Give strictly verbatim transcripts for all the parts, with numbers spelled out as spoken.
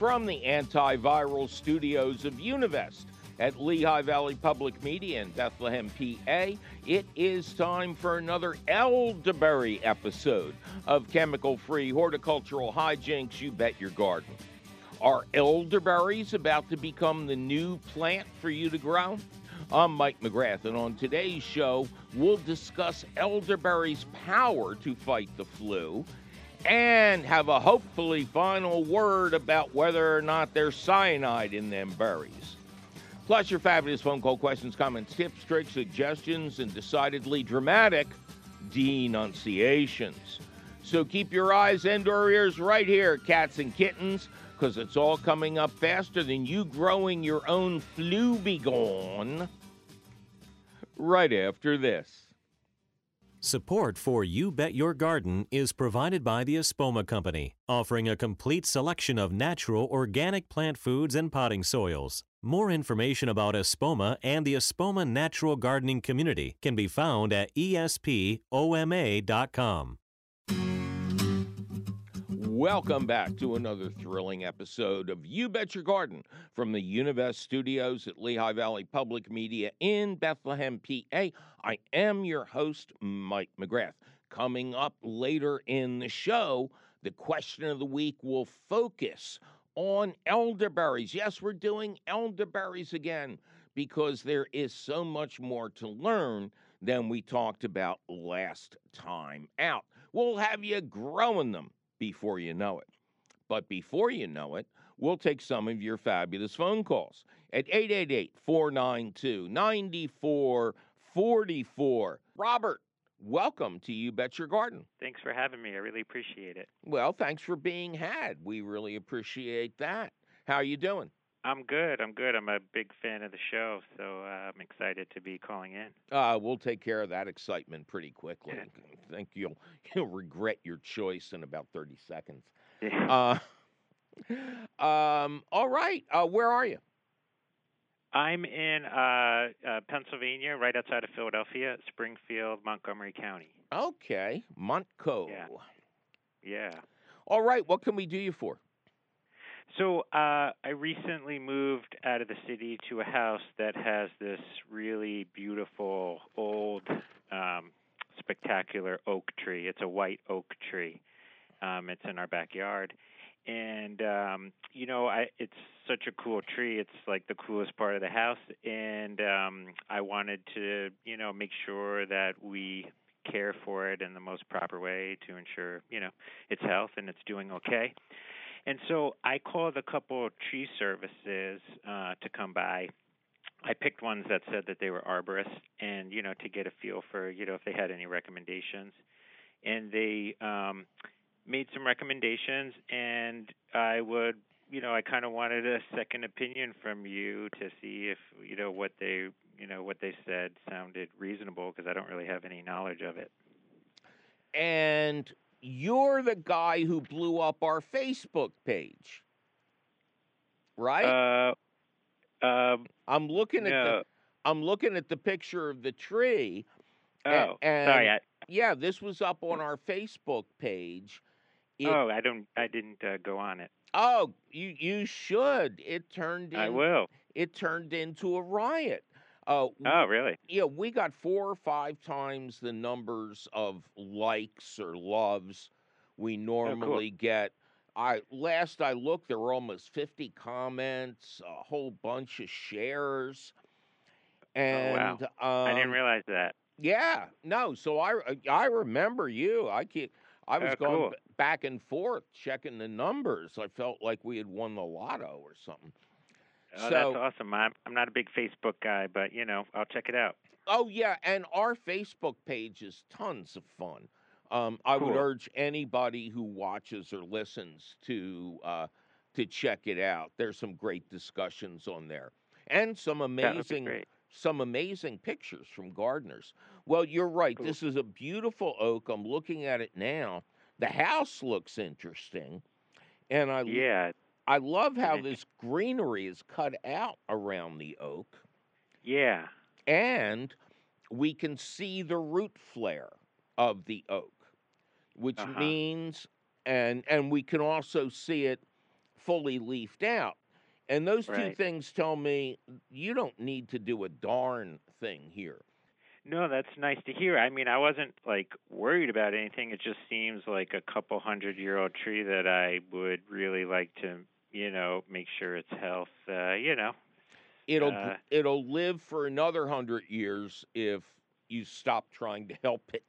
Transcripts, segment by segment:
from the antiviral studios of Univest at Lehigh Valley Public Media in Bethlehem, P A. It is time for another elderberry episode of chemical-free horticultural hijinks you bet your garden. Are elderberries about to become the new plant for you to grow? I'm Mike McGrath, and on today's show, we'll discuss elderberries' power to fight the flu and have a hopefully final word about whether or not there's cyanide in them berries. Plus, your fabulous phone call questions, comments, tips, tricks, suggestions, and decidedly dramatic denunciations. So keep your eyes and or ears right here, cats and kittens, because it's all coming up faster than you growing your own flu begone right after this. Support for You Bet Your Garden is provided by the Espoma Company, offering a complete selection of natural organic plant foods and potting soils. More information about Espoma and the Espoma Natural Gardening Community can be found at espoma dot com. Welcome back to another thrilling episode of You Bet Your Garden from the Univest Studios at Lehigh Valley Public Media in Bethlehem, P A. I am your host, Mike McGrath. Coming up later in the show, the question of the week will focus on elderberries. Yes, we're doing elderberries again because there is so much more to learn than we talked about last time out. We'll have you growing them before you know it. But before you know it, we'll take some of your fabulous phone calls at eight eight eight, four nine two, nine four four four. Robert, welcome to You Bet Your Garden. Thanks for having me. I really appreciate it. Well, thanks for being had. We really appreciate that. How are you doing? I'm good. I'm good. I'm a big fan of the show, so uh, I'm excited to be calling in. Uh, we'll take care of that excitement pretty quickly. I think you'll, you'll regret your choice in about thirty seconds. Yeah. Uh, um, all right. Uh, where are you? I'm in uh, uh, Pennsylvania, right outside of Philadelphia, Springfield, Montgomery County. Okay. Montco. Yeah. Yeah. All right. What can we do you for? So uh, I recently moved out of the city to a house that has this really beautiful, old, um, spectacular oak tree. It's a white oak tree. Um, it's in our backyard. And, um, you know, I, it's such a cool tree. It's like the coolest part of the house. And um, I wanted to, you know, make sure that we care for it in the most proper way to ensure, you know, its health and it's doing okay. And so I called a couple of tree services uh, to come by. I picked ones that said that they were arborists and, you know, to get a feel for, you know, if they had any recommendations. And they um, made some recommendations, and I would, you know, I kind of wanted a second opinion from you to see if, you know, what they, you know, what they said sounded reasonable because I don't really have any knowledge of it. And you're the guy who blew up our Facebook page, right? Uh, uh, I'm looking no. at the I'm looking at the picture of the tree. Oh, and, and sorry. I, yeah, this was up on our Facebook page. It, oh, I don't. I didn't uh, go on it. Oh, you you should. It turned. In, I will. It turned into a riot. Uh, oh, really? Yeah, we got four or five times the numbers of likes or loves we normally oh, cool. get. I last I looked, there were almost fifty comments, a whole bunch of shares. And, oh, wow. Um, I didn't realize that. Yeah, no. So I, I remember you. I can't, I was oh, going cool. b- back and forth checking the numbers. I felt like we had won the lotto or something. Oh, so, that's awesome. I'm, I'm not a big Facebook guy, but, you know, I'll check it out. Oh, yeah, and our Facebook page is tons of fun. Um, I cool. would urge anybody who watches or listens to uh, to check it out. There's some great discussions on there and some amazing some amazing pictures from gardeners. Well, you're right. Cool. This is a beautiful oak. I'm looking at it now. The house looks interesting, and I yeah. I love how this greenery is cut out around the oak. Yeah. And we can see the root flare of the oak, which uh-huh. means, and and we can also see it fully leafed out. And those right. two things tell me you don't need to do a darn thing here. No, that's nice to hear. I mean, I wasn't, like, worried about anything. It just seems like a couple hundred-year-old tree that I would really like to, you know, make sure its health, uh, you know. It'll uh, it'll live for another hundred years if you stop trying to help it.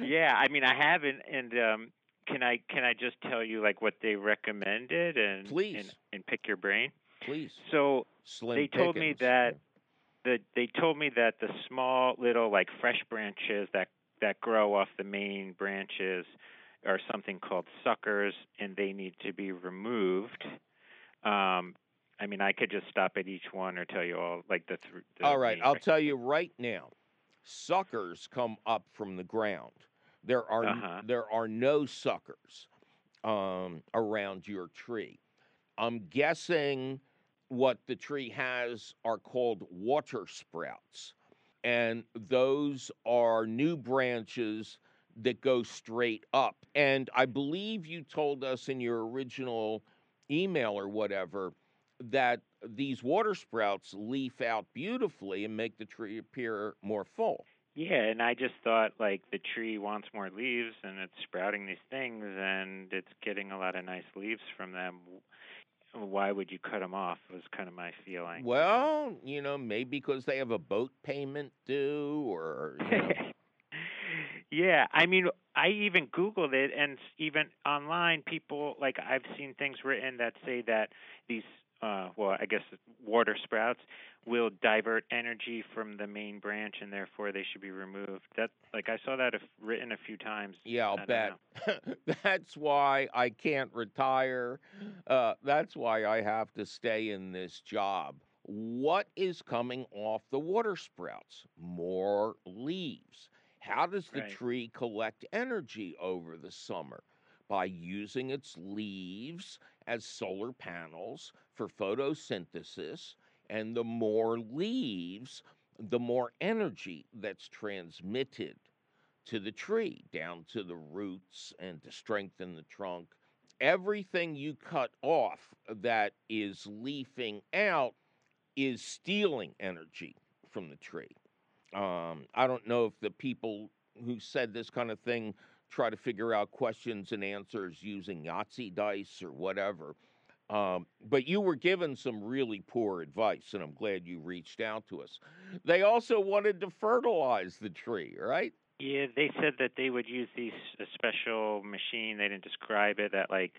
Yeah, I mean, I haven't, and um, can I can I just tell you, like, what they recommended and Please. and, and pick your brain? Please. So Slim they told Pickens. me that. The, they told me that the small little, like, fresh branches that, that grow off the main branches are something called suckers, and they need to be removed. Um, I mean, I could just stop at each one or tell you all, like, the... Th- the all right, I'll branches. tell you right now. Suckers come up from the ground. There are, uh-huh. there are no suckers um, around your tree. I'm guessing... what the tree has are called water sprouts, and those are new branches that go straight up. And I believe you told us in your original email or whatever that these water sprouts leaf out beautifully and make the tree appear more full. Yeah, and I just thought, like, the tree wants more leaves, and it's sprouting these things, and it's getting a lot of nice leaves from them. Why would you cut them off was kind of my feeling. Well, you know, maybe because they have a boat payment due or, you know. Yeah, I mean, I even Googled it, and even online people, like, I've seen things written that say that these, uh, well, I guess water sprouts will divert energy from the main branch, and therefore they should be removed. That, like, I saw that if written a few times. Yeah, I'll bet. That's why I can't retire. Uh, that's why I have to stay in this job. What is coming off the water sprouts? More leaves. How does the right. tree collect energy over the summer? By using its leaves as solar panels for photosynthesis. And the more leaves, the more energy that's transmitted to the tree, down to the roots and to strengthen the trunk. Everything you cut off that is leafing out is stealing energy from the tree. Um, I don't know if the people who said this kind of thing try to figure out questions and answers using Yahtzee dice or whatever. Um, but you were given some really poor advice, and I'm glad you reached out to us. They also wanted to fertilize the tree, right? Yeah, they said that they would use these a special machine. They didn't describe it. That, like,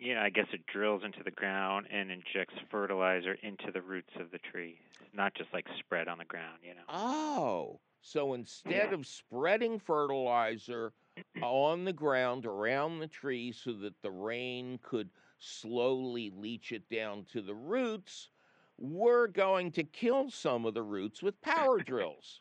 you know, I guess it drills into the ground and injects fertilizer into the roots of the tree, not just like spread on the ground, you know. Oh, so instead yeah. of spreading fertilizer on the ground around the tree so that the rain could slowly leach it down to the roots, we're going to kill some of the roots with power drills.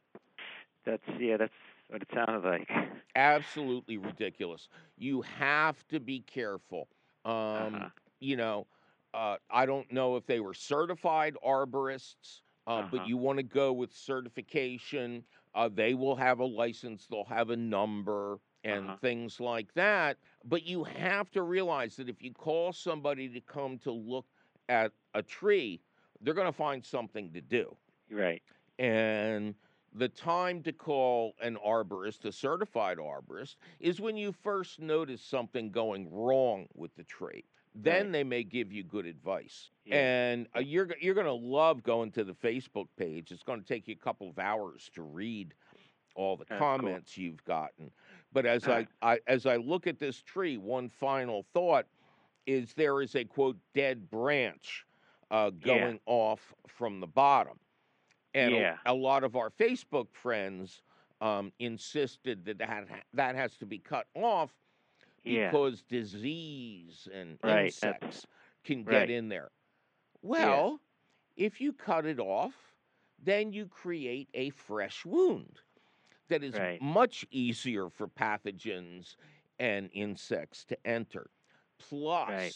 That's, yeah, that's what it sounded like. Absolutely ridiculous. You have to be careful. Um, uh-huh. You know, uh, I don't know if they were certified arborists, uh, uh-huh. but you want to go with certification. Uh, they will have a license. They'll have a number. And uh-huh. things like that. But you have to realize that if you call somebody to come to look at a tree, they're going to find something to do. Right. And the time to call an arborist, a certified arborist, is when you first notice something going wrong with the tree. Then right. they may give you good advice. Yeah. And uh, you're, you're going to love going to the Facebook page. It's going to take you a couple of hours to read all the uh, comments cool. you've gotten. But as I, I as I look at this tree, one final thought is there is a, quote, dead branch uh, going yeah. off from the bottom. And yeah. a, a lot of our Facebook friends um, insisted that, that that has to be cut off because yeah. disease and right. insects That's, can right. get in there. Well, yeah. if you cut it off, then you create a fresh wound. That is right. much easier for pathogens and insects to enter. Plus, right.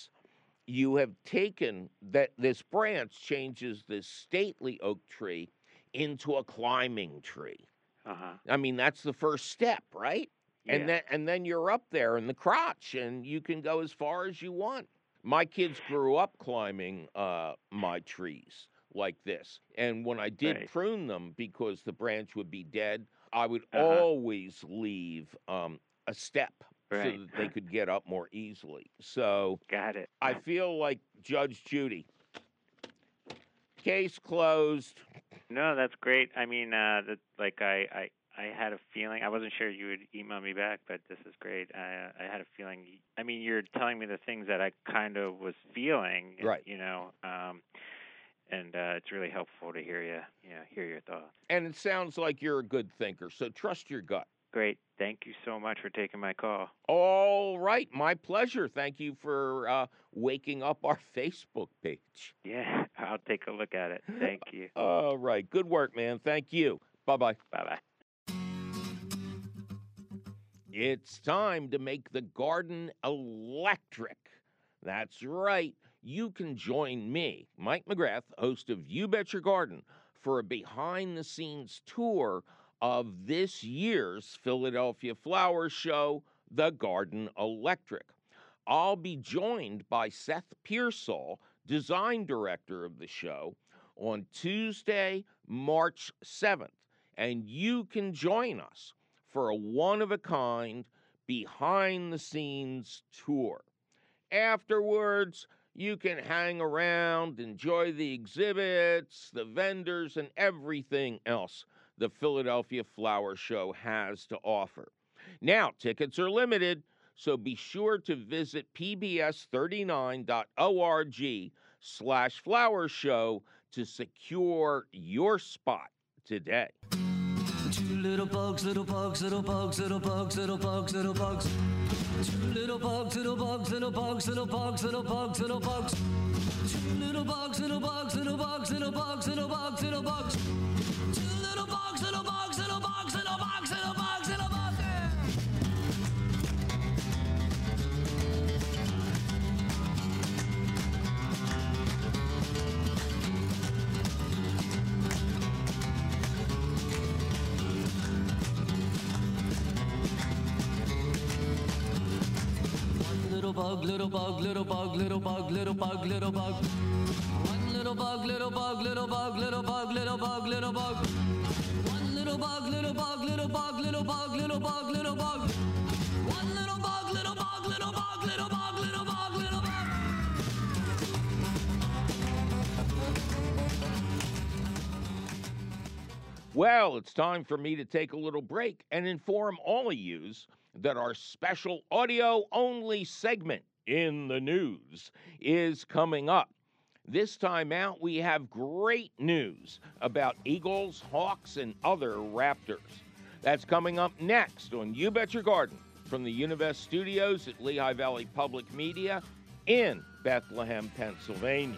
you have taken that this branch changes this stately oak tree into a climbing tree. Uh-huh. I mean, that's the first step, right? Yeah. And then and then you're up there in the crotch, and you can go as far as you want. My kids grew up climbing uh, my trees like this. And when I did right. prune them, because the branch would be dead, I would uh-huh. always leave um, a step right. so that they could get up more easily. So got it. I feel like Judge Judy. Case closed. No, that's great. I mean, uh, that, like I, I, I had a feeling. I wasn't sure you would email me back, but this is great. I, I had a feeling. I mean, you're telling me the things that I kind of was feeling, right? You know, um, and uh, it's really helpful to hear you, you know, hear your thoughts. And it sounds like you're a good thinker, so trust your gut. Great. Thank you so much for taking my call. All right. My pleasure. Thank you for uh, waking up our Facebook page. Yeah, I'll take a look at it. Thank you. All right. Good work, man. Thank you. Bye-bye. Bye-bye. It's time to make the garden electric. That's right. You can join me, Mike McGrath, host of You Bet Your Garden, for a behind-the-scenes tour of this year's Philadelphia Flower Show, The Garden Electric. I'll be joined by Seth Pearsall, design director of the show, on Tuesday, March seventh. And you can join us for a one-of-a-kind, behind-the-scenes tour. Afterwards, you can hang around, enjoy the exhibits, the vendors, and everything else the Philadelphia Flower Show has to offer. Now, tickets are limited, so be sure to visit pbs39.org slash flower show to secure your spot today. Two little bugs, little bugs, little bugs, little bugs, little bugs, little bugs. Two little bugs, little bugs, little bugs, little bugs, little bugs, little bugs. Two little bugs, little bugs, little bugs, little bugs, little bugs, little bugs. Little bugs, little bugs, little bugs, little bugs, little bugs. One little bug, little bug, little bug, little bug, little bug, little bug. One little bug, little bug, little bug, little bug, little bug, little bug. Little bug, little bug, little bug, little bug, little bug, little bug. One little bug, little bug, little bug, little bug, little bug, little bug. Well, it's time for me to take a little break and inform all of yous that our special audio-only segment in the news is coming up. This time out, we have great news about eagles, hawks, and other raptors. That's coming up next on You Bet Your Garden from the Univest studios at Lehigh Valley Public Media in Bethlehem, Pennsylvania.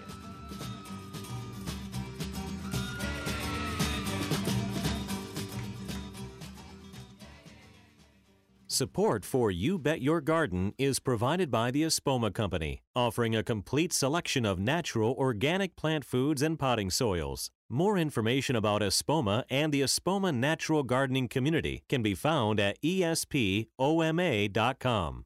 Support for You Bet Your Garden is provided by the Espoma Company, offering a complete selection of natural organic plant foods and potting soils. More information about Espoma and the Espoma Natural Gardening Community can be found at E S P O M A dot com.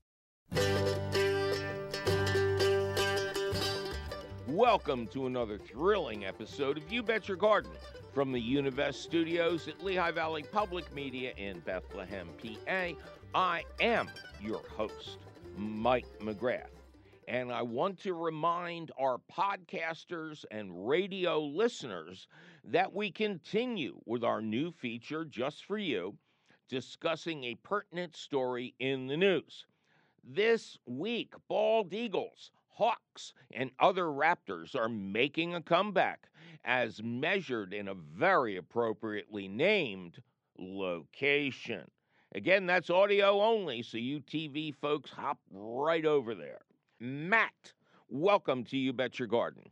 Welcome to another thrilling episode of You Bet Your Garden from the Univest studios at Lehigh Valley Public Media in Bethlehem, P A. I am your host, Mike McGrath, and I want to remind our podcasters and radio listeners that we continue with our new feature, Just For You, discussing a pertinent story in the news. This week, bald eagles, hawks, and other raptors are making a comeback, as measured in a very appropriately named location. Again, that's audio only, so you T V folks hop right over there. Matt, welcome to You Bet Your Garden.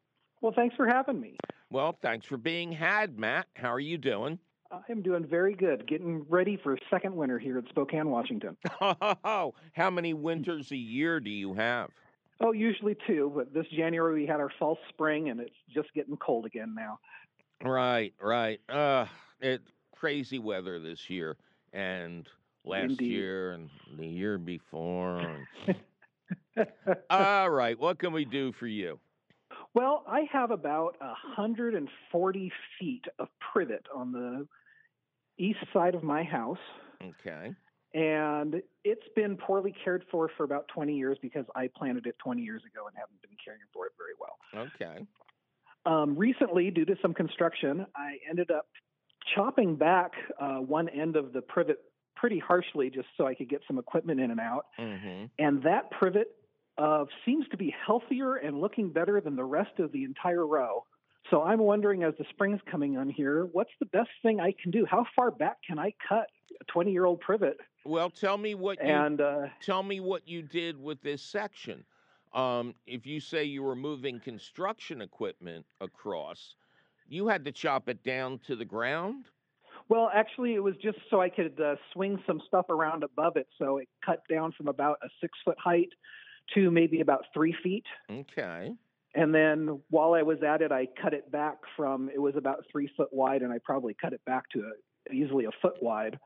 Well, thanks for having me. Well, thanks for being had, Matt. How are you doing? I'm doing very good, getting ready for a second winter here at Spokane, Washington. Oh, how many winters a year do you have? Oh, usually two, but this January we had our false spring, and it's just getting cold again now. Right, right. Uh, it crazy weather this year, and last Indeed. year and the year before. All right. What can we do for you? Well, I have about one hundred forty feet of privet on the east side of my house. Okay. And it's been poorly cared for for about twenty years because I planted it twenty years ago and haven't been caring for it very well. Okay. Um, recently, due to some construction, I ended up chopping back uh, one end of the privet pretty harshly just so I could get some equipment in and out. Mm-hmm. And that privet uh, seems to be healthier and looking better than the rest of the entire row. So I'm wondering, as the spring's coming on here, what's the best thing I can do? How far back can I cut a twenty-year-old privet? Well, tell me what and, you, uh, tell me what you did with this section. Um, if you say you were moving construction equipment across, you had to chop it down to the ground? Well, actually, it was just so I could uh, swing some stuff around above it. So it cut down from about a six-foot height to maybe about three feet. Okay. And then while I was at it, I cut it back from, it was about three foot wide, and I probably cut it back to a, easily a foot wide.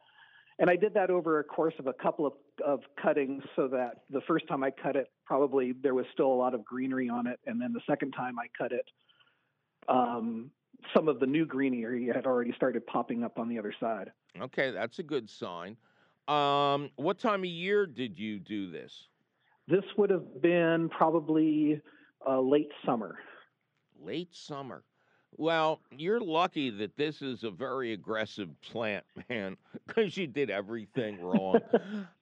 And I did that over a course of a couple of, of cuttings so that the first time I cut it, probably there was still a lot of greenery on it. And then the second time I cut it, um, some of the new greenery had already started popping up on the other side. Okay, that's a good sign. Um, what time of year did you do this? This would have been probably uh, late summer. Late summer. Well, you're lucky that this is a very aggressive plant, man, because you did everything wrong.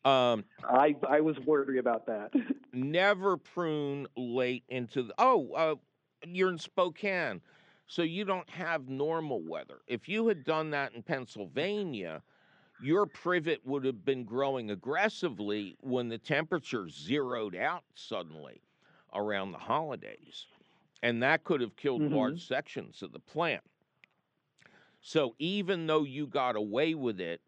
um, I I was worried about that. Never prune late into the... Oh, uh, you're in Spokane, so you don't have normal weather. If you had done that in Pennsylvania, your privet would have been growing aggressively when the temperature zeroed out suddenly around the holidays. And that could have killed mm-hmm. large sections of the plant. So even though you got away with it,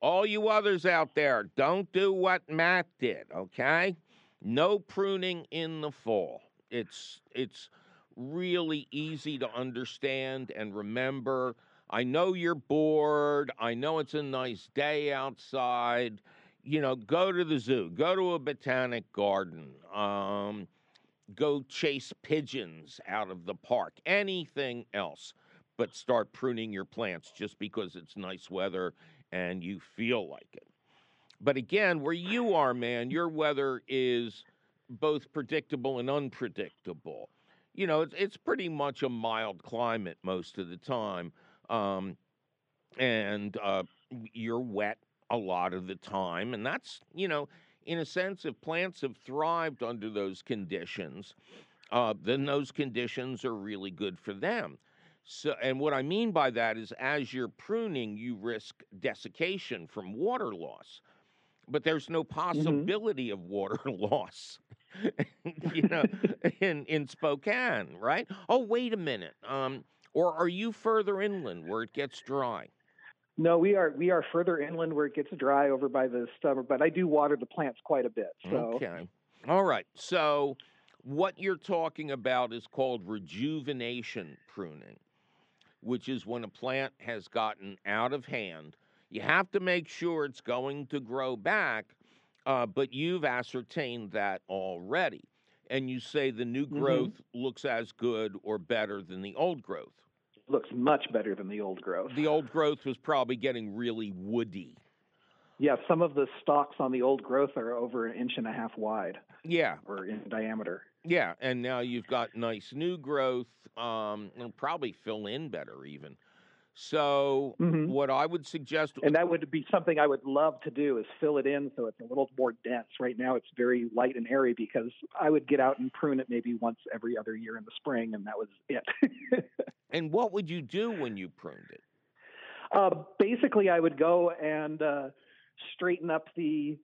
all you others out there, don't do what Matt did, okay? No pruning in the fall. It's it's really easy to understand and remember. I know you're bored. I know it's a nice day outside. You know, go to the zoo. Go to a botanic garden. Um... Go chase pigeons out of the park, anything else, but start pruning your plants just because it's nice weather and you feel like it. But again, where you are, man, your weather is both predictable and unpredictable. You know, it's, it's pretty much a mild climate most of the time, um, and uh, you're wet a lot of the time, and that's, you know, in a sense, if plants have thrived under those conditions, uh, then those conditions are really good for them. So, and what I mean by that is as you're pruning, you risk desiccation from water loss. But there's no possibility mm-hmm. of water loss, you know, in, in Spokane, right? Oh, wait a minute. Um, or are you further inland where it gets dry? No, we are we are further inland where it gets dry over by the summer, but I do water the plants quite a bit. So. Okay. All right. So what you're talking about is called rejuvenation pruning, which is when a plant has gotten out of hand. You have to make sure it's going to grow back, uh, but you've ascertained that already. And you say the new growth mm-hmm. looks as good or better than the old growth. Looks much better than the old growth. The old growth was probably getting really woody. Yeah, some of the stalks on the old growth are over an inch and a half wide. Yeah. Or in diameter. Yeah, and now you've got nice new growth. Um, it'll probably fill in better even. So mm-hmm. what I would suggest... And that would be something I would love to do is fill it in so it's a little more dense. Right now it's very light and airy because I would get out and prune it maybe once every other year in the spring, and that was it. And what would you do when you pruned it? Uh, basically, I would go and uh, straighten up the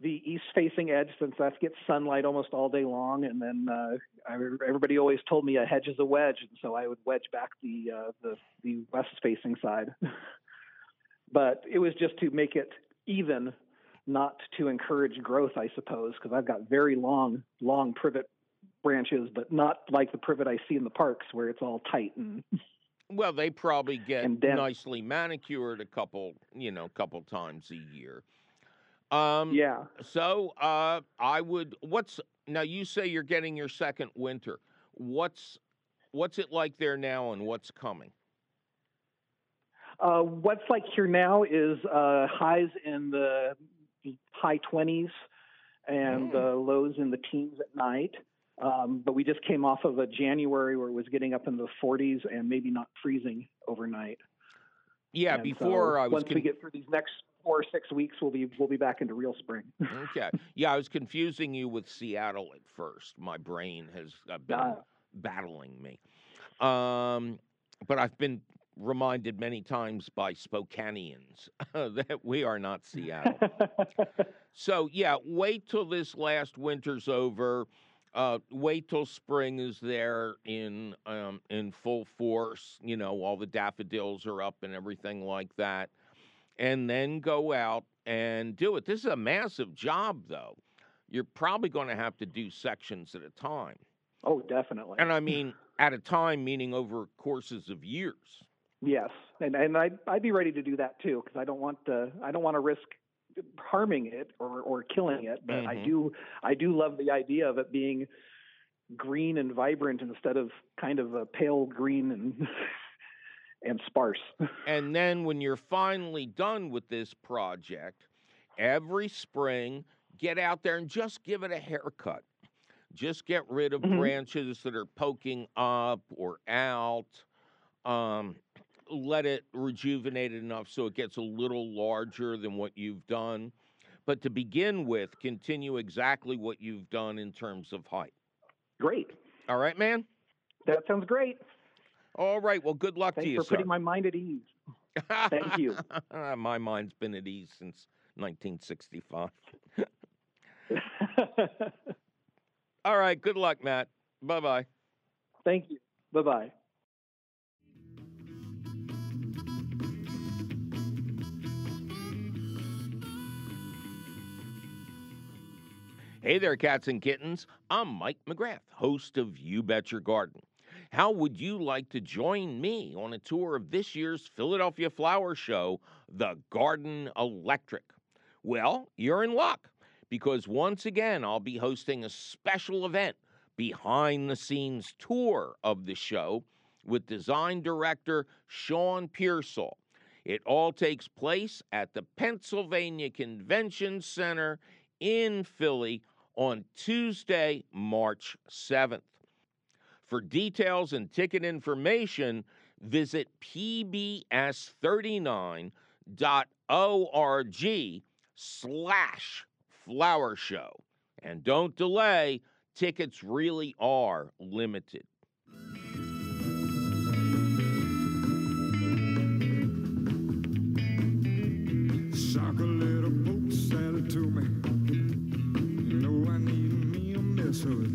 the east-facing edge since that gets sunlight almost all day long. And then uh, I, everybody always told me a hedge is a wedge, and so I would wedge back the uh, the, the west-facing side. But it was just to make it even, not to encourage growth, I suppose, because I've got very long, long privet branches, but not like the privet I see in the parks where it's all tight and well, they probably get nicely manicured a couple, you know, couple times a year. Um, yeah. So uh, I would. What's now? You say you're getting your second winter. What's what's it like there now, and what's coming? Uh, what's like here now is uh, highs in the high twenties and mm. uh, lows in the teens at night. Um, but we just came off of a January where it was getting up in the forties and maybe not freezing overnight. Yeah, and before so I was once con- we get through these next four or six weeks, we'll be we'll be back into real spring. Okay. Yeah, I was confusing you with Seattle at first. My brain has been uh, battling me, um, but I've been reminded many times by Spokaneans that we are not Seattle. So yeah, wait till this last winter's over. Uh, wait till spring is there in um, in full force. You know, all the daffodils are up and everything like that, and then go out and do it. This is a massive job, though. You're probably going to have to do sections at a time. Oh, definitely. And I mean at a time, meaning over courses of years. Yes, and and I'd I'd be ready to do that too, because I don't want to I don't want to risk harming it or, or killing it, but mm-hmm. I do I do love the idea of it being green and vibrant instead of kind of a pale green and and sparse. And then when you're finally done with this project, every spring, get out there and just give it a haircut. Just get rid of mm-hmm. branches that are poking up or out. Um, let it rejuvenate it enough so it gets a little larger than what you've done. But to begin with, continue exactly what you've done in terms of height. Great. All right, man? That sounds great. All right. Well, good luck Thanks to you, sir. Thanks for putting my mind at ease. Thank you. My mind's been at ease since nineteen sixty-five. All right. Good luck, Matt. Bye-bye. Thank you. Bye-bye. Hey there, cats and kittens. I'm Mike McGrath, host of You Bet Your Garden. How would you like to join me on a tour of this year's Philadelphia Flower Show, The Garden Electric? Well, you're in luck, because once again, I'll be hosting a special event, behind-the-scenes tour of the show with design director Sean Pearsall. It all takes place at the Pennsylvania Convention Center in Philly on Tuesday, March seventh. For details and ticket information, visit pbs39.org slash flower show. And don't delay, tickets really are limited. Shock a little boat, sell it to me. No, I need me a mess of it.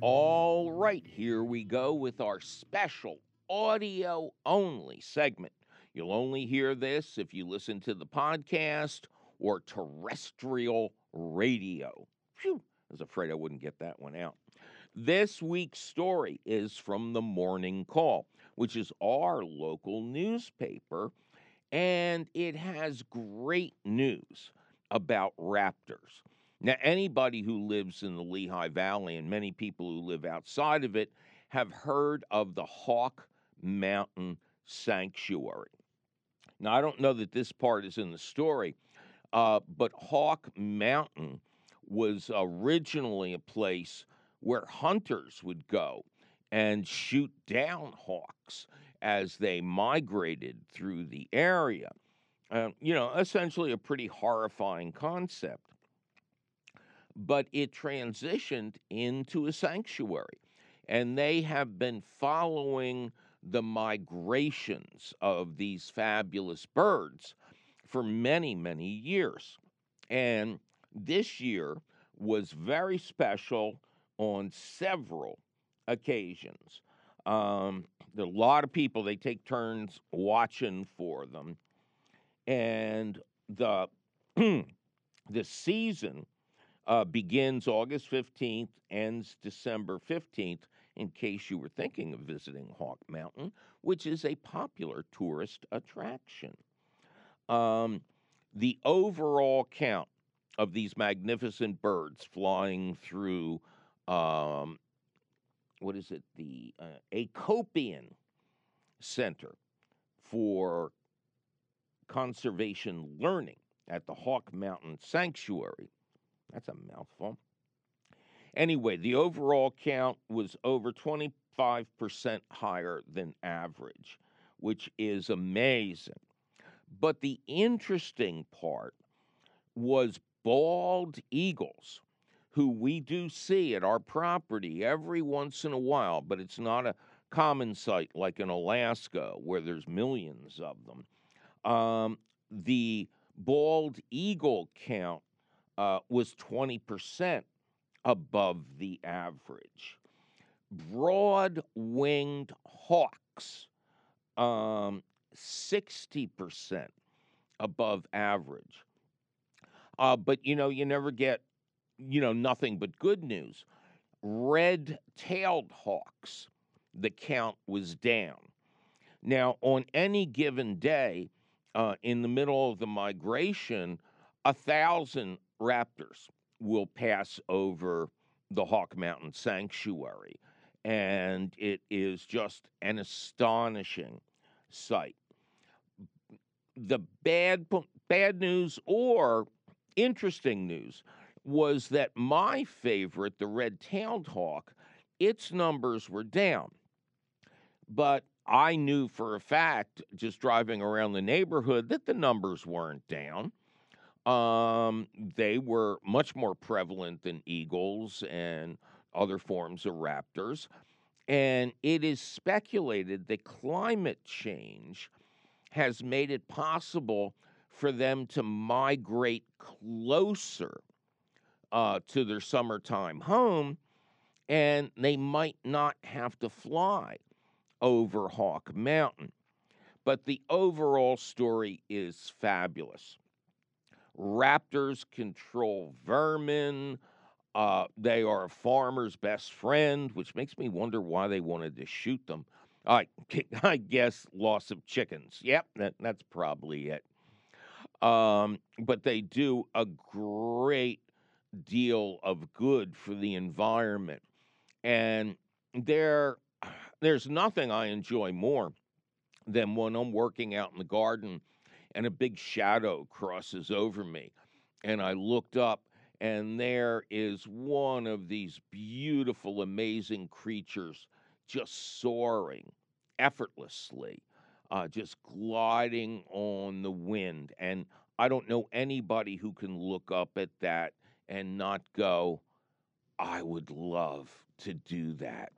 All right, here we go with our special audio-only segment. You'll only hear this if you listen to the podcast or terrestrial radio. Phew, I was afraid I wouldn't get that one out. This week's story is from The Morning Call, which is our local newspaper, and it has great news about raptors. Now, anybody who lives in the Lehigh Valley and many people who live outside of it have heard of the Hawk Mountain Sanctuary. Now, I don't know that this part is in the story, uh, but Hawk Mountain was originally a place where hunters would go and shoot down hawks as they migrated through the area. Uh, you know, essentially a pretty horrifying concept. But it transitioned into a sanctuary, and they have been following the migrations of these fabulous birds for many, many years. And this year was very special on several occasions. Um, there are a lot of people, they take turns watching for them. And the, the season Uh, begins August fifteenth, ends December fifteenth, in case you were thinking of visiting Hawk Mountain, which is a popular tourist attraction. Um, the overall count of these magnificent birds flying through, um, what is it, the uh, Acopian Center for Conservation Learning at the Hawk Mountain Sanctuary. That's a mouthful. Anyway, the overall count was over twenty-five percent higher than average, which is amazing. But the interesting part was bald eagles, who we do see at our property every once in a while, but it's not a common sight like in Alaska where there's millions of them. Um, the bald eagle count uh, was twenty percent above the average. Broad-winged hawks, um, sixty percent above average. Uh, but, you know, you never get, you know, nothing but good news. Red-tailed hawks, the count was down. Now, on any given day, uh, in the middle of the migration, a thousand raptors will pass over the Hawk Mountain Sanctuary, and it is just an astonishing sight. The bad, bad news or interesting news was that my favorite, the red-tailed hawk, its numbers were down. But I knew for a fact, just driving around the neighborhood, that the numbers weren't down. Um, they were much more prevalent than eagles and other forms of raptors. And it is speculated that climate change has made it possible for them to migrate closer uh, to their summertime home, and they might not have to fly over Hawk Mountain. But the overall story is fabulous. Raptors control vermin. Uh, they are a farmer's best friend, which makes me wonder why they wanted to shoot them. I, I guess loss of chickens. Yep, that, that's probably it. Um, but they do a great deal of good for the environment. And they're, there's nothing I enjoy more than when I'm working out in the garden and a big shadow crosses over me. And I looked up, and there is one of these beautiful, amazing creatures just soaring effortlessly, Uh, just gliding on the wind. And I don't know anybody who can look up at that and not go, I would love to do that.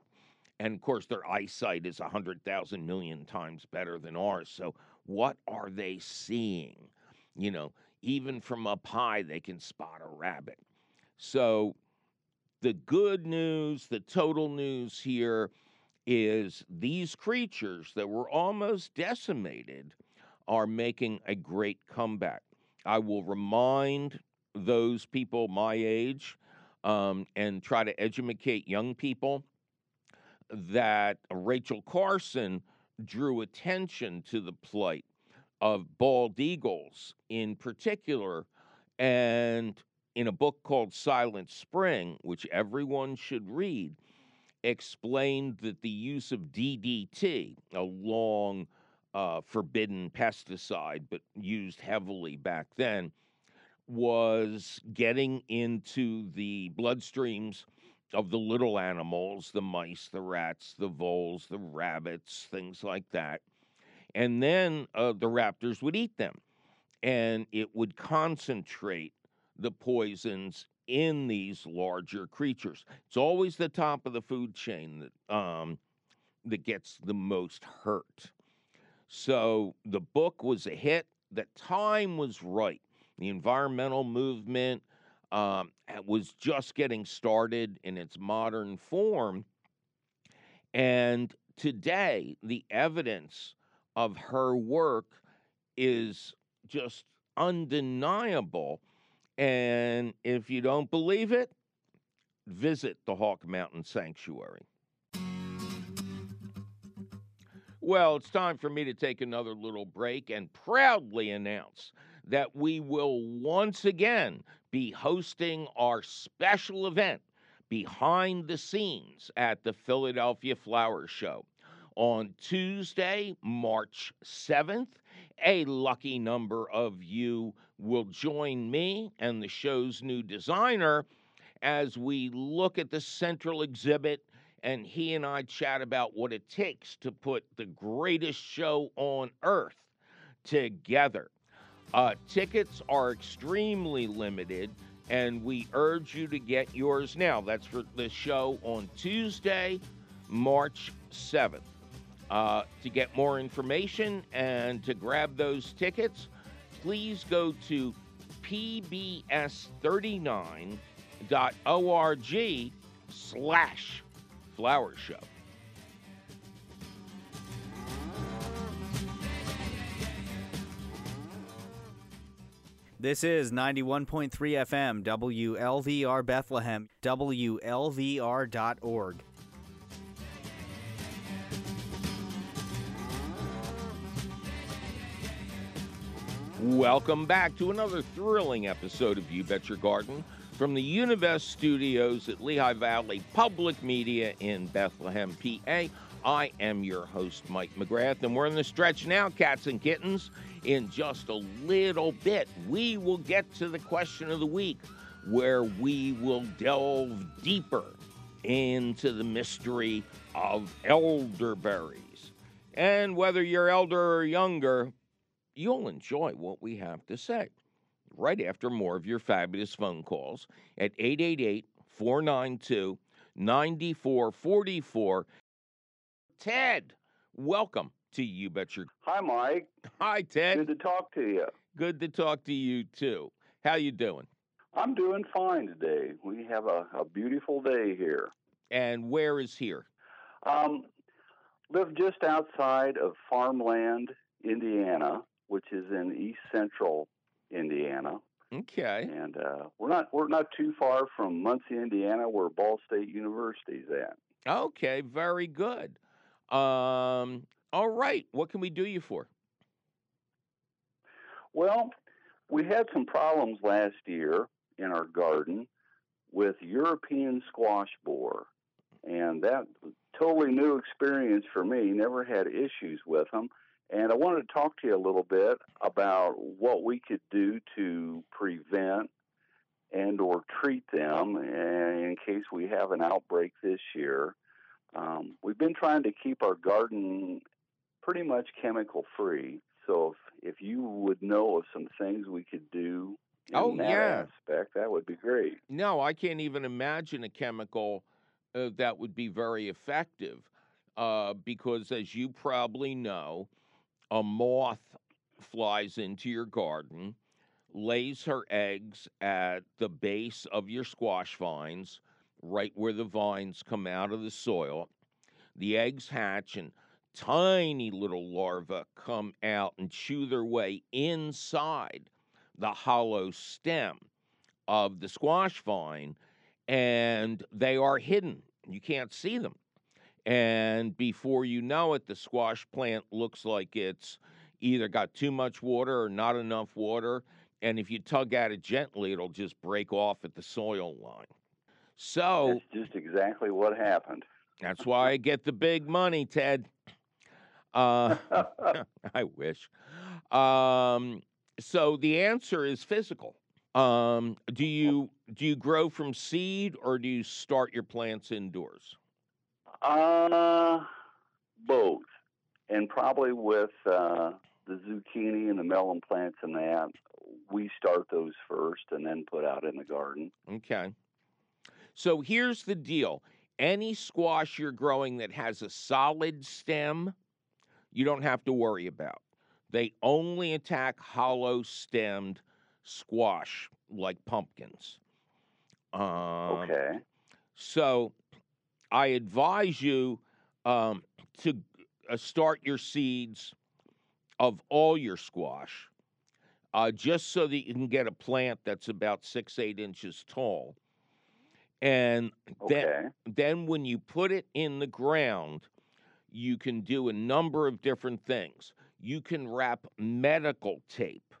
And, of course, their eyesight is one hundred thousand million times better than ours. So what are they seeing? You know, even from up high, they can spot a rabbit. So the good news, the total news here, is these creatures that were almost decimated are making a great comeback. I will remind those people my age um, and try to educate young people that Rachel Carson drew attention to the plight of bald eagles in particular, and in a book called Silent Spring, which everyone should read, explained that the use of D D T, a long uh, forbidden pesticide, but used heavily back then, was getting into the bloodstreams of the little animals, the mice, the rats, the voles, the rabbits, things like that. And then uh, the raptors would eat them, and it would concentrate the poisons in these larger creatures. It's always the top of the food chain that um, that gets the most hurt. So the book was a hit. The time was right. The environmental movement um, was just getting started in its modern form. And today, the evidence of her work is just undeniable. And if you don't believe it, visit the Hawk Mountain Sanctuary. Well, it's time for me to take another little break and proudly announce that we will once again be hosting our special event, Behind the Scenes at the Philadelphia Flower Show. On Tuesday, March seventh, a lucky number of you will join me and the show's new designer as we look at the central exhibit, and he and I chat about what it takes to put the greatest show on earth together. Uh, tickets are extremely limited, and we urge you to get yours now. That's for the show on Tuesday, March seventh. Uh, to get more information and to grab those tickets, please go to pbs39.org slash flower show. This is ninety-one point three F M, W L V R Bethlehem, W L V R dot org. Welcome back to another thrilling episode of You Bet Your Garden from the Univest studios at Lehigh Valley Public Media in Bethlehem, P A. I am your host, Mike McGrath, and we're in the stretch now, cats and kittens. In just a little bit, we will get to the question of the week, where we will delve deeper into the mystery of elderberries. And whether you're elder or younger, you'll enjoy what we have to say right after more of your fabulous phone calls at eight eight eight, four nine two, nine four four four. Ted, welcome to You Bet Your... Hi, Mike. Hi, Ted. Good to talk to you. Good to talk to you, too. How you doing? I'm doing fine today. We have a, a beautiful day here. And where is here? Um, live just outside of Farmland, Indiana, which is in east central Indiana. Okay. And uh, we're not we're not too far from Muncie, Indiana, where Ball State University is at. Okay, very good. Um, all right, what can we do you for? Well, we had some problems last year in our garden with European squash borer, and that was a totally new experience for me. Never had issues with them. And I wanted to talk to you a little bit about what we could do to prevent and or treat them in case we have an outbreak this year. Um, we've been trying to keep our garden pretty much chemical-free. So if, if you would know of some things we could do in oh, that yeah. aspect, that would be great. No, I can't even imagine a chemical uh, that would be very effective uh, because, as you probably know, a moth flies into your garden, lays her eggs at the base of your squash vines, right where the vines come out of the soil. The eggs hatch, and tiny little larvae come out and chew their way inside the hollow stem of the squash vine, and they are hidden. You can't see them. And before you know it, the squash plant looks like it's either got too much water or not enough water. And if you tug at it gently, it'll just break off at the soil line. So that's just exactly what happened. That's why I get the big money, Ted. Uh, I wish. Um, so the answer is physical. Um, do you do you grow from seed, or do you start your plants indoors? Uh, both, and probably with uh, the zucchini and the melon plants and that, we start those first and then put out in the garden. Okay. So here's the deal. Any squash you're growing that has a solid stem, you don't have to worry about. They only attack hollow-stemmed squash like pumpkins. Um, okay. So I advise you um, to uh, start your seeds of all your squash, uh, just so that you can get a plant that's about six, eight inches tall. And then, okay. then when you put it in the ground, You can do a number of different things. You can wrap medical tape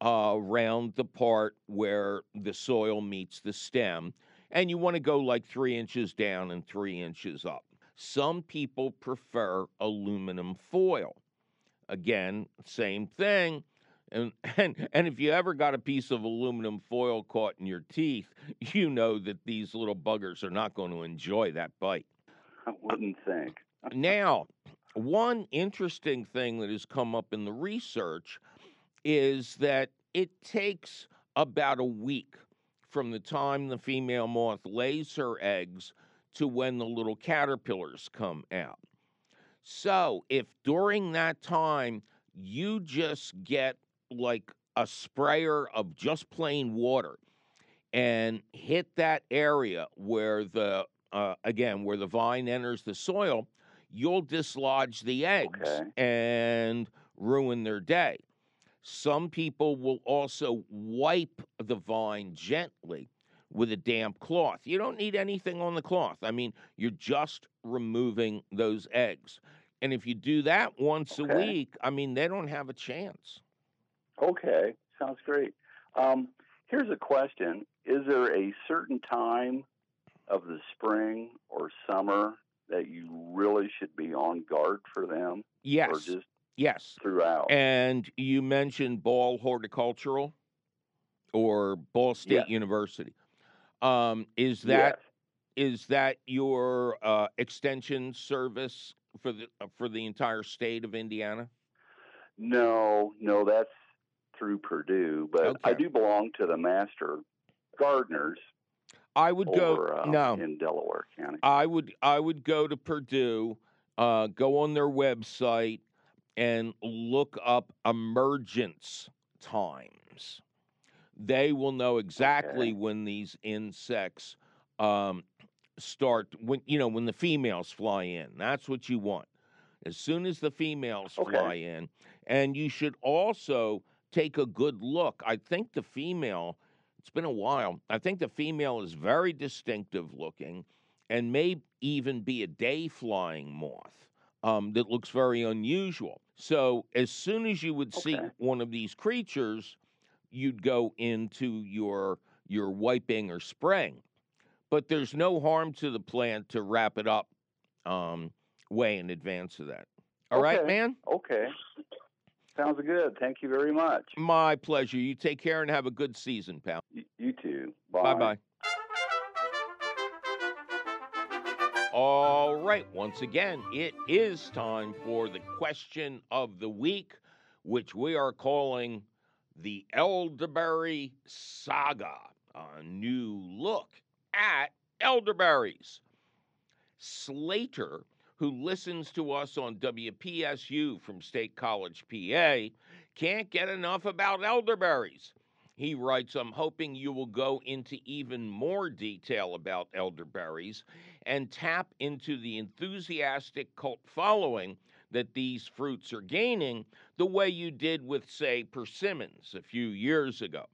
uh, around the part where the soil meets the stem, and you want to go like three inches down and three inches up. Some people prefer aluminum foil. Again, same thing. And, and and if you ever got a piece of aluminum foil caught in your teeth, you know that these little buggers are not going to enjoy that bite. I wouldn't think. Now, one interesting thing that has come up in the research is that it takes about a week from the time the female moth lays her eggs to when the little caterpillars come out. So if during that time you just get like a sprayer of just plain water and hit that area where the, uh, again, where the vine enters the soil, you'll dislodge the eggs okay. and ruin their day. Some people will also wipe the vine gently with a damp cloth. You don't need anything on the cloth. I mean, you're just removing those eggs. And if you do that once okay. a week, I mean, they don't have a chance. Okay, sounds great. Um, here's a question. Is there a certain time of the spring or summer that you really should be on guard for them? Yes. Or just yes. throughout? And you mentioned Ball Horticultural or Ball State yes. University. Um, is that yes. is that your uh, extension service for the uh, for the entire state of Indiana? No, no, that's through Purdue, but okay. I do belong to the Master Gardeners. I would over, go uh, no in Delaware County. I would I would go to Purdue, uh, go on their website and look up emergence times. They will know exactly okay. when these insects um, start, when you know, when the females fly in. That's what you want. As soon as the females okay. fly in. And you should also take a good look. I think the female, it's been a while, I think the female is very distinctive looking and may even be a day flying moth um, that looks very unusual. So as soon as you would okay. see one of these creatures, you'd go into your your wiping or spraying. But there's no harm to the plant to wrap it up um, way in advance of that. All okay. right, man? Okay. Sounds good. Thank you very much. My pleasure. You take care and have a good season, pal. Y- you too. Bye. Bye-bye. All right. Once again, it is time for the question of the week, which we are calling The Elderberry Saga, a new look at elderberries. Slater, who listens to us on W P S U from State College, P A, can't get enough about elderberries. He writes, I'm hoping you will go into even more detail about elderberries and tap into the enthusiastic cult following that these fruits are gaining the way you did with, say, persimmons a few years ago.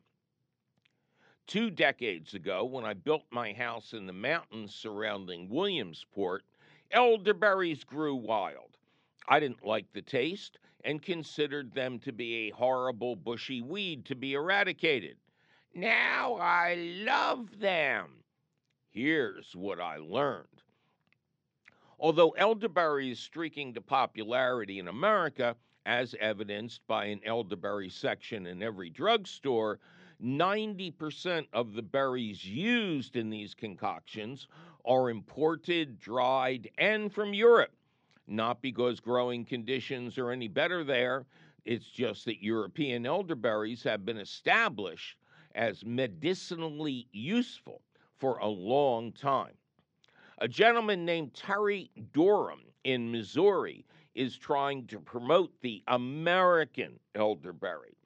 Two decades ago, when I built my house in the mountains surrounding Williamsport, elderberries grew wild. I didn't like the taste and considered them to be a horrible bushy weed to be eradicated. Now I love them. Here's what I learned. Although elderberry is streaking to popularity in America, as evidenced by an elderberry section in every drugstore, ninety percent of the berries used in these concoctions are imported, dried, and from Europe. Not because growing conditions are any better there, it's just that European elderberries have been established as medicinally useful for a long time. A gentleman named Terry Durham in Missouri is trying to promote the American elderberry,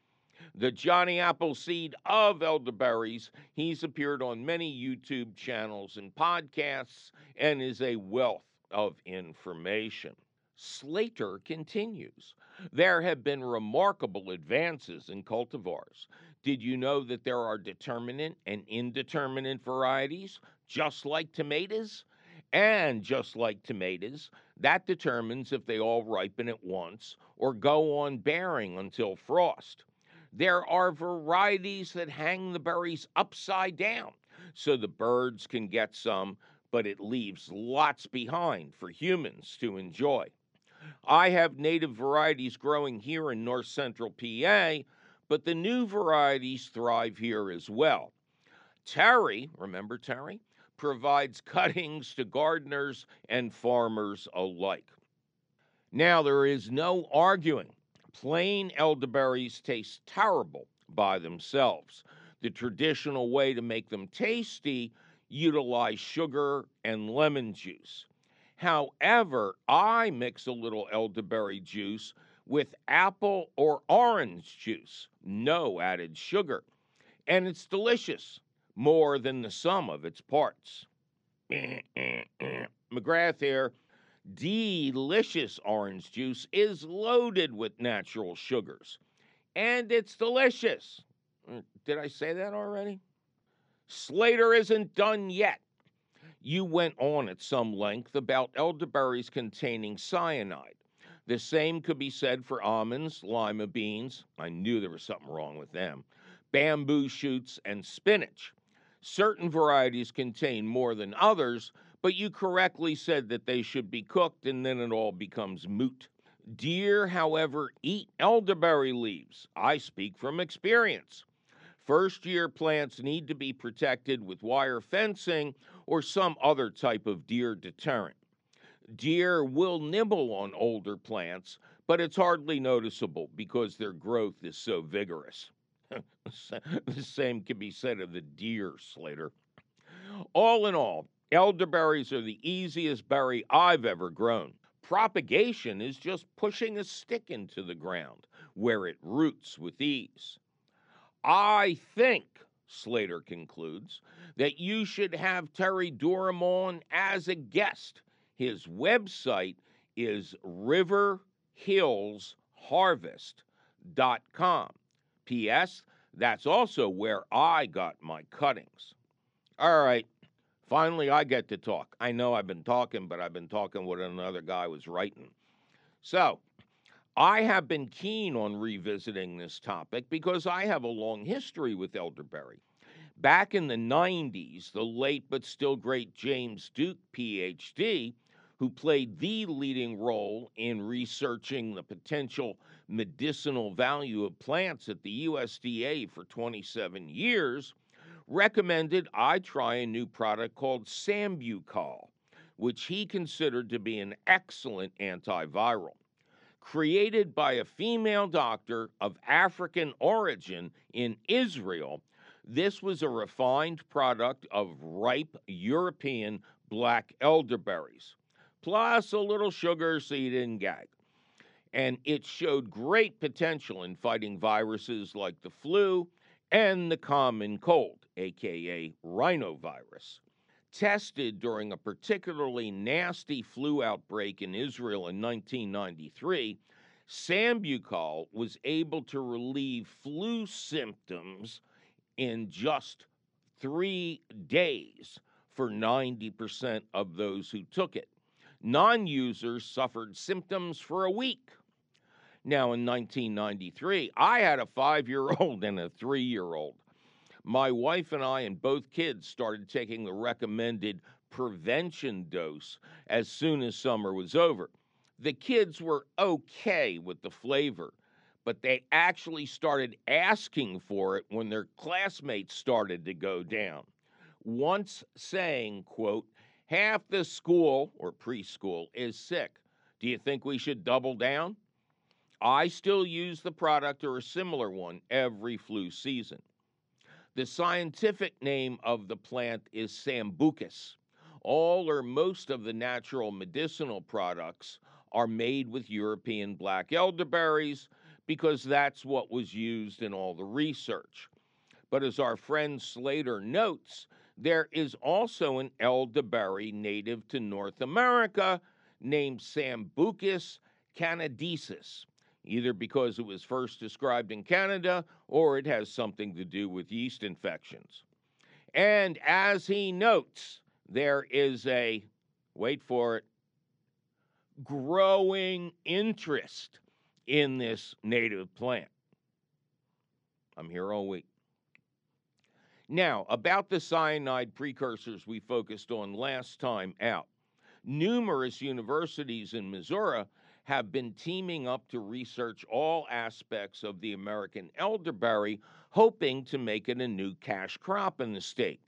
the Johnny Appleseed of elderberries. He's appeared on many YouTube channels and podcasts and is a wealth of information. Slater continues, there have been remarkable advances in cultivars. Did you know that there are determinate and indeterminate varieties, just like tomatoes? And just like tomatoes, that determines if they all ripen at once or go on bearing until frost. There are varieties that hang the berries upside down so the birds can get some, but it leaves lots behind for humans to enjoy. I have native varieties growing here in north central P A, but the new varieties thrive here as well. Terry, remember Terry, provides cuttings to gardeners and farmers alike. Now, there is no arguing. Plain elderberries taste terrible by themselves. The traditional way to make them tasty utilize sugar and lemon juice. However, I mix a little elderberry juice with apple or orange juice, no added sugar, and it's delicious, more than the sum of its parts. McGrath here. Delicious orange juice is loaded with natural sugars, and it's delicious. Did I say that already? Slater isn't done yet. You went on at some length about elderberries containing cyanide. The same could be said for almonds, lima beans, I knew there was something wrong with them, bamboo shoots, and spinach. Certain varieties contain more than others, but you correctly said that they should be cooked and then it all becomes moot. Deer, however, eat elderberry leaves. I speak from experience. First-year plants need to be protected with wire fencing or some other type of deer deterrent. Deer will nibble on older plants, but it's hardly noticeable because their growth is so vigorous. The same can be said of the deer, Slater. All in all, elderberries are the easiest berry I've ever grown. Propagation is just pushing a stick into the ground where it roots with ease. I think, Slater concludes, that you should have Terry Durham on as a guest. His website is river hills harvest dot com. P S. That's also where I got my cuttings. All right, finally I get to talk. I know I've been talking, but I've been talking what another guy was writing. So, I have been keen on revisiting this topic because I have a long history with elderberry. Back in the nineties, the late but still great James Duke, P H D, who played the leading role in researching the potential medicinal value of plants at the U S D A for twenty-seven years, recommended I try a new product called Sambucol, which he considered to be an excellent antiviral. Created by a female doctor of African origin in Israel, this was a refined product of ripe European black elderberries, plus a little sugar so you didn't gag. And it showed great potential in fighting viruses like the flu and the common cold, aka rhinovirus. Tested during a particularly nasty flu outbreak in Israel in nineteen ninety-three, Sambucol was able to relieve flu symptoms in just three days for ninety percent of those who took it. Non-users suffered symptoms for a week. Now, in nineteen ninety-three, I had a five-year-old and a three-year-old. My wife and I and both kids started taking the recommended prevention dose as soon as summer was over. The kids were okay with the flavor, but they actually started asking for it when their classmates started to go down. Once saying, quote, half the school or preschool is sick. Do you think we should double down? I still use the product or a similar one every flu season. The scientific name of the plant is Sambucus. All or most of the natural medicinal products are made with European black elderberries because that's what was used in all the research. But as our friend Slater notes, there is also an elderberry native to North America named Sambucus canadensis, either because it was first described in Canada or it has something to do with yeast infections. And as he notes, there is a wait for it, growing interest in this native plant. I'm here all week. Now, about the cyanide precursors we focused on last time out, numerous universities in Missouri have been teaming up to research all aspects of the American elderberry, hoping to make it a new cash crop in the state.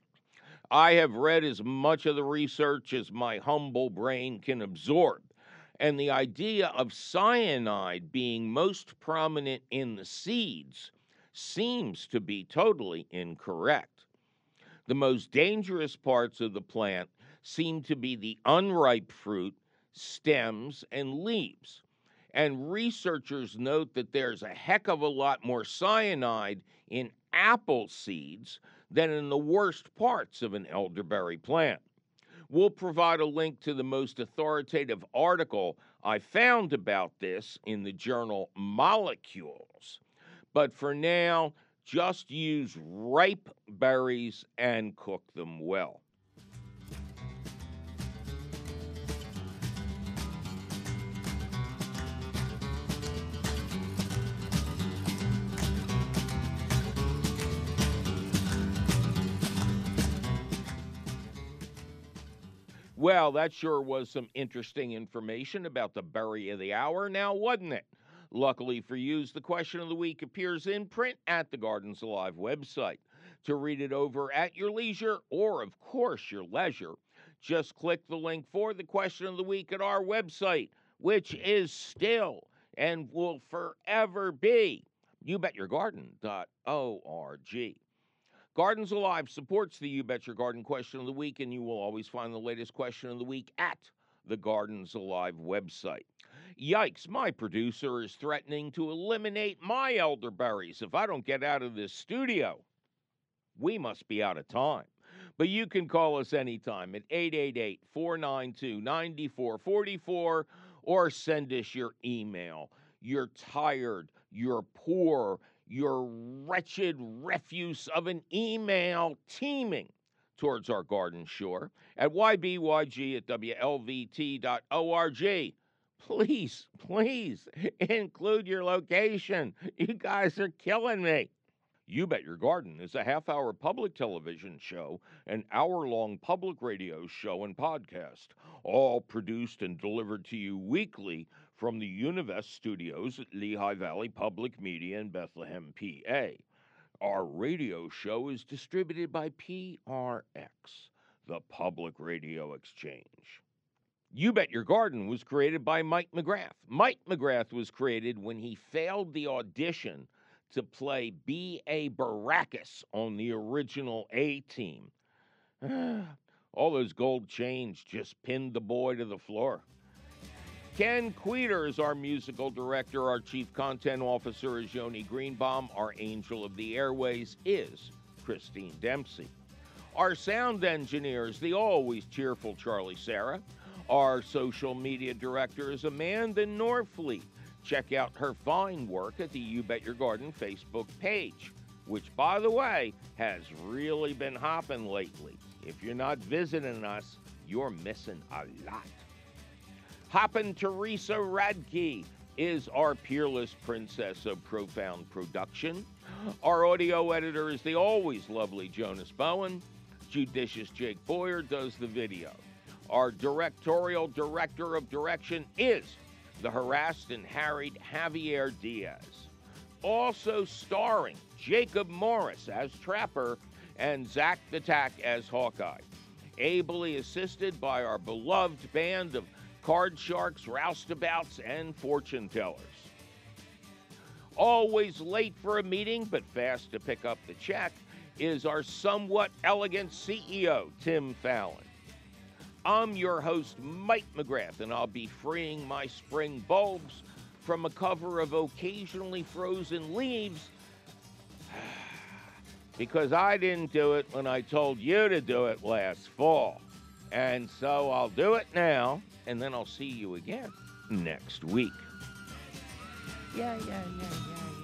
I have read as much of the research as my humble brain can absorb, and the idea of cyanide being most prominent in the seeds seems to be totally incorrect. The most dangerous parts of the plant seem to be the unripe fruit, stems, and leaves. And researchers note that there's a heck of a lot more cyanide in apple seeds than in the worst parts of an elderberry plant. We'll provide a link to the most authoritative article I found about this in the journal Molecules. But for now, just use ripe berries and cook them well. Well, that sure was some interesting information about the berry of the hour now, wasn't it? Luckily for you, the question of the week appears in print at the Gardens Alive website. To read it over at your leisure, or of course your leisure, just click the link for the question of the week at our website, which is still and will forever be you bet your garden dot org. Gardens Alive supports the You Bet Your Garden Question of the Week, and you will always find the latest question of the week at the Gardens Alive website. Yikes, my producer is threatening to eliminate my elderberries if I don't get out of this studio. We must be out of time. But you can call us anytime at eight eight eight, four nine two, nine four four four or send us your email. You're tired, you're poor, your wretched refuse of an email teeming towards our garden shore at Y B Y G at W L V T dot org. Please, please include your location. You guys are killing me. You Bet Your Garden is a half-hour public television show, an hour-long public radio show and podcast, all produced and delivered to you weekly from the Univest studios at Lehigh Valley Public Media in Bethlehem, P A. Our radio show is distributed by P R X, the Public Radio Exchange. You Bet Your Garden was created by Mike McGrath. Mike McGrath was created when he failed the audition to play B A. Baracus on the original A-Team. All those gold chains just pinned the boy to the floor. Ken Queter is our musical director. Our chief content officer is Yoni Greenbaum. Our angel of the airways is Christine Dempsey. Our sound engineer is the always cheerful Charlie Sarah. Our social media director is Amanda Norfleet. Check out her fine work at the You Bet Your Garden Facebook page, which, by the way, has really been hopping lately. If you're not visiting us, you're missing a lot. Hoppin' Teresa Radke is our peerless princess of profound production. Our audio editor is the always lovely Jonas Bowen. Judicious Jake Boyer does the video. Our directorial director of direction is the harassed and harried Javier Diaz. Also starring Jacob Morris as Trapper and Zach the Tack as Hawkeye. Ably assisted by our beloved band of card sharks, roustabouts, and fortune tellers. Always late for a meeting, but fast to pick up the check, is our somewhat elegant C E O, Tim Fallon. I'm your host, Mike McGrath, and I'll be freeing my spring bulbs from a cover of occasionally frozen leaves because I didn't do it when I told you to do it last fall. And so I'll do it now, and then I'll see you again next week. Yeah, yeah, yeah, yeah.